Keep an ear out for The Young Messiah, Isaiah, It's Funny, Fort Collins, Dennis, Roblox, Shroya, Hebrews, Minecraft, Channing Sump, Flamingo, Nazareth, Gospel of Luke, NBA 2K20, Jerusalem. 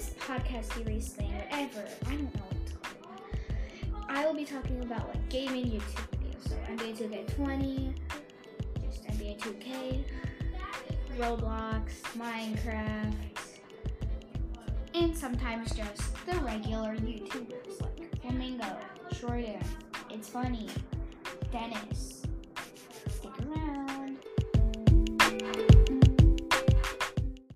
this podcast series thing, whatever, I don't know what it's called, I will be talking about like gaming YouTube videos. So NBA 2K20, just NBA 2K, Roblox, Minecraft, and sometimes just the regular YouTubers like Flamingo, Shroya, It's Funny, Dennis. Stick around.